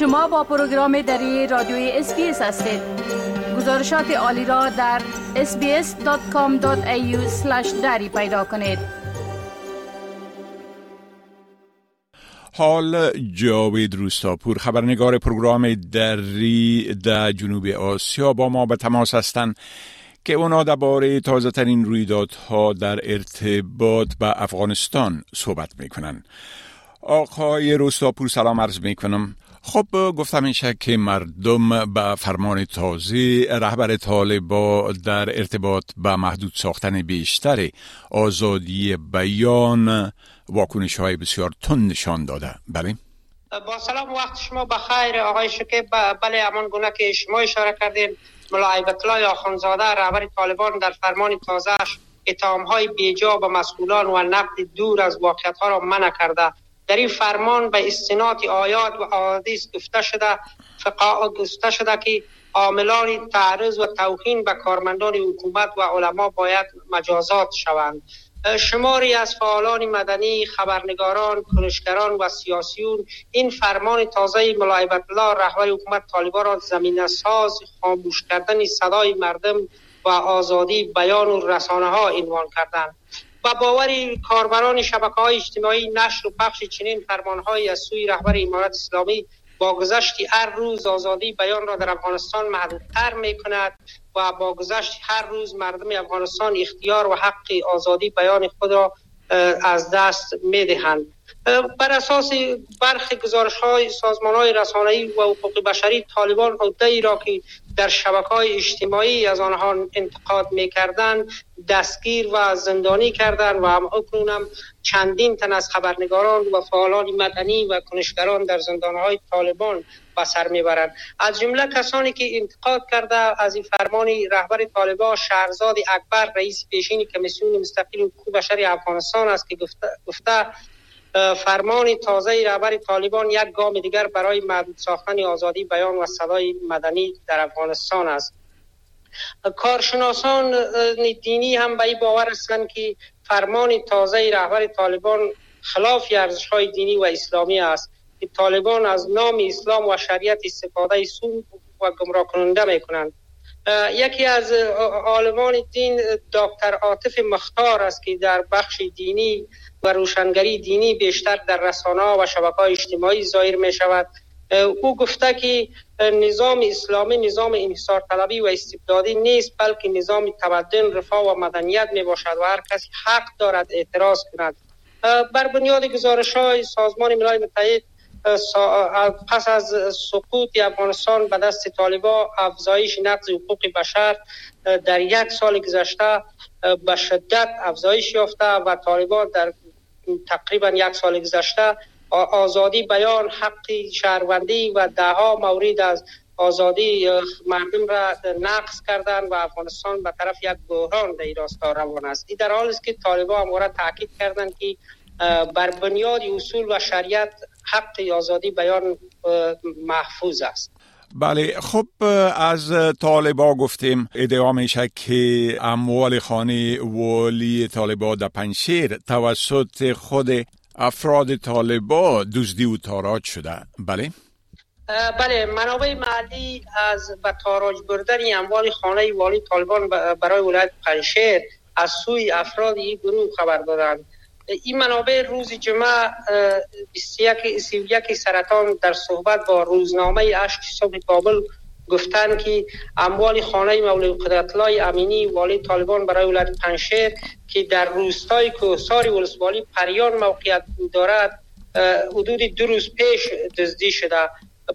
شما با پروگرام دری رادیوی اسپیس هستید. گزارشات عالی را در sbs.com.au/dari پیدا کنید. حال جاوید روستاپور خبرنگار پروگرام دری در جنوب آسیا با ما به تماس هستند که اونا درباره تازه ترین رویدادها در ارتباط به افغانستان صحبت میکنن. آقای روستاپور سلام عرض میکنم. خب گفتم اینشه که مردم به فرمان تازه رهبر طالبان در ارتباط به محدود ساختن بیشتر آزادی بیان واکنش های بسیار تند نشان داده. بله با سلام، وقت شما بخیر آقای شکیب. بله همان گونه که شما اشاره کردین، ملا هیبت الله آخوندزاده رهبر طالبان در فرمان تازهش اتهام های بیجا به مسئولان و نقد دور از واقعیت ها را منع کرده. در این فرمان به استناد آیات و احادیث گفته شده که عاملان تعرض و توهین به کارمندان حکومت و علما باید مجازات شوند. شماری از فعالان مدنی، خبرنگاران، کنشگران و سیاسیون این فرمان تازه ملا هیبت الله رهبر حکومت طالبان را زمینه‌ساز خاموش کردن صدای مردم و آزادی بیان و رسانه‌ها عنوان کردند. با باور کاربران شبکه‌های اجتماعی، نشر و پخش چنین فرمان‌هایی از سوی رهبر امارات اسلامی با گذشت هر روز آزادی بیان را در افغانستان محدودتر می‌کند و با گذشت هر روز مردم افغانستان اختیار و حق آزادی بیان خود را از دست می‌دهند. بر اساس برخی گزارش‌های سازمان‌های رسانه‌ای و حقوق بشری، طالبان عده‌ای را که در شبکه‌های اجتماعی از آنها انتقاد می‌کردند دستگیر و زندانی کردند و هم‌اکنون چندین تن از خبرنگاران و فعالان مدنی و کنشگران در زندان‌های طالبان به سر می‌برند. از جمله کسانی که انتقاد کرده از این فرمان رهبر طالبان شهرزاد اکبر رئیس پیشین کمیسیون مستقل حقوق بشری افغانستان است که گفته فرمان تازه رهبر طالبان یک گام دیگر برای محدود ساختن آزادی بیان و صدای مدنی در افغانستان است. کارشناسان دینی هم به این باور هستند که فرمان تازه رهبر طالبان خلاف ارزش‌های دینی و اسلامی است که طالبان از نام اسلام و شریعت استفاده سوء و گمراه کننده می‌کنند. یکی از عالمان دین دکتر عاطف مختار است که در بخش دینی و روشنگری دینی بیشتر در رسانه‌ها و شبکه‌های اجتماعی ظاهر می‌شود. او گفته که نظام اسلامی نظام انحصار طلبی و استبدادی نیست، بلکه نظام تمدن، رفاه و مدنیت میباشد و هر کسی حق دارد اعتراض کند. بر بنیاد گزارش‌های سازمان ملل متحد پس از سقوط افغانستان به دست طالبان، افزایش نقض حقوق بشر در یک سال گذشته به شدت افزایش یافته و طالبان در تقریبا یک سال گذشته آزادی بیان، حق شهروندی و ده ها مورد از آزادی مردم را نقض کردند و افغانستان به طرف یک بحران در راستا روان است. این در حالی است که طالبان همواره تاکید کردند که بر بنیاد اصول و شریعت حق آزادی بیان محفوظ است. بله خب از طالبان گفتیم ادعا میشه که اموال خانه والی طالبان در پنجشیر توسط خود افراد طالبان دزدی و تاراج شده. بله بله منابع محلی از به تاراج بردن اموال خانه والی طالبان برای ولایت پنجشیر از سوی افراد این گروه خبر دادند. این منابع روز جمعه 21 سرطان در صحبت با روزنامه اشک صبح کابل گفتند که اموال خانه مولای قدرت‌الله امینی والی طالبان برای ولایت پنجشیر که در روستای کوهسار ولسوالی پریان موقعیت دارد حدود دو روز پیش دزدی شده.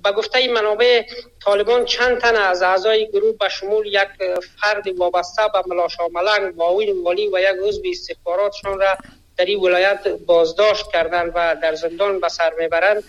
با گفته این منابع طالبان چند تن از اعضای گروه به شمول یک فرد وابسته به ملا شاملنگ معاون والی و یک عضو استخباراتشان را در این ولایت بازداشت کردند و در زندان به سر میبرند.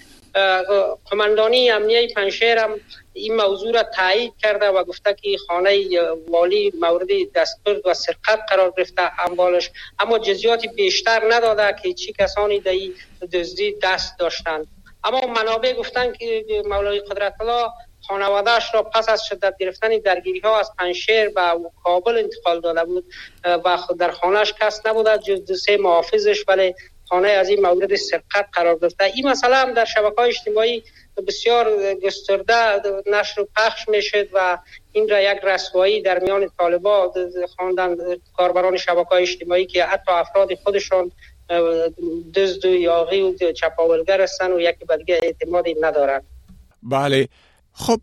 قماندانی امنیه پنجشیر هم این موضوع را تایید کرده و گفته که خانه والی مورد دستبرد و سرقت قرار گرفته اموالش، اما جزئیات بیشتر نداده که چه کسانی در این دزدی دست داشتند. اما منابع گفتند که مولای قدرت‌الله خانواده‌اش را پس از شدت گرفتن درگیری‌ها از پنجشیر به کابل انتقال داده بود و در خانه‌اش کس نبوده جز دو سه محافظش، ولی خانه از این مورد سرقت قرار گرفته. این مسئله هم در شبکه‌های اجتماعی بسیار گسترده نشر و پخش میشد و این را یک رسوایی در میان طالبان خواندند کاربران شبکه‌های اجتماعی که حتی افراد خودشان دزد و یاغی و چپاولگر هستند و یکی به دیگه اعتمادی ندارند. بله، خب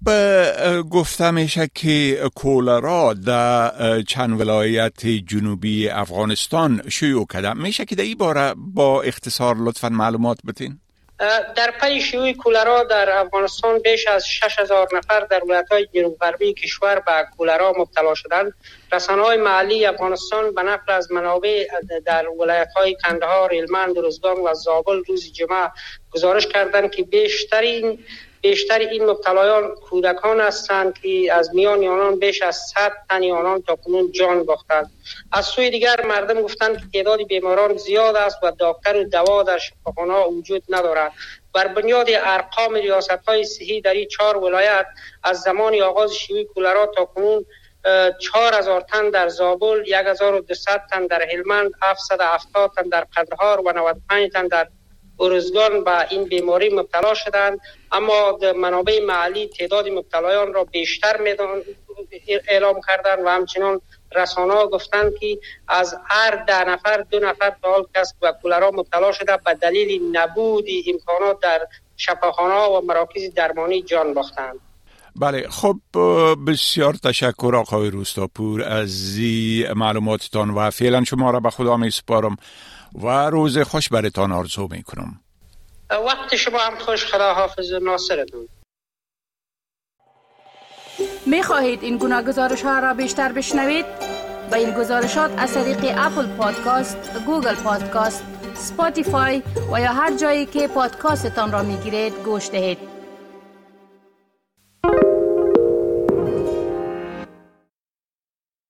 گفته میشه که کولرا در چند ولایت جنوبی افغانستان شیوع کرده، میشه که در این باره با اختصار لطفاً معلومات بتین؟ در پی شیوع کولرا در افغانستان بیش از 6000 نفر در ولایت‌های جنوب غربی کشور به کولرا مبتلا شدند. رسانه‌های محلی افغانستان به نقل از منابع در ولایت‌های کندهار، هلمند، ارزگان و زابل روز جمعه گزارش کردند که بیشتر این مبتلایان کودکان هستند که از میان آنان بیش از 100 تن آنان تاکنون جان باختند. از سوی دیگر مردم گفتند که تعداد بیماران زیاد است و دکتر و دوا در شفاخانه‌ها وجود ندارد. بر بنیاد ارقام ریاست‌های صحی در این 4 ولایت از زمان آغاز شیوع کولرا تاکنون 4000 تن در زابل، 1200 تن در هلمند، 770 تن در قندهار و 95 تن در ارزگان به این بیماری مبتلا شدند. اما منابع محلی تعداد مبتلایان را بیشتر اعلام کردند و همچنین رسانه‌ها گفتند که از هر 10 نفر 2 نفر تا حال کس به کولرا مبتلا شده به دلیل نبود امکانات در شفاخانه‌ها و مراکز درمانی جان باختند. بله، خب بسیار تشکر آقای روستاپور از معلوماتتان و فعلا شما را به خدا می سپارم و روز خوش برتان آرزو می کنم. وقت شما هم خوش. خدا حافظ. ناصرتون. می خواهید این گناه گزارش ها را بیشتر بشنوید؟ با این گزارشات از طریق اپل پادکاست، گوگل پادکاست، سپاتیفای و یا هر جایی که پادکاستتان را می گیرید گوش دهید.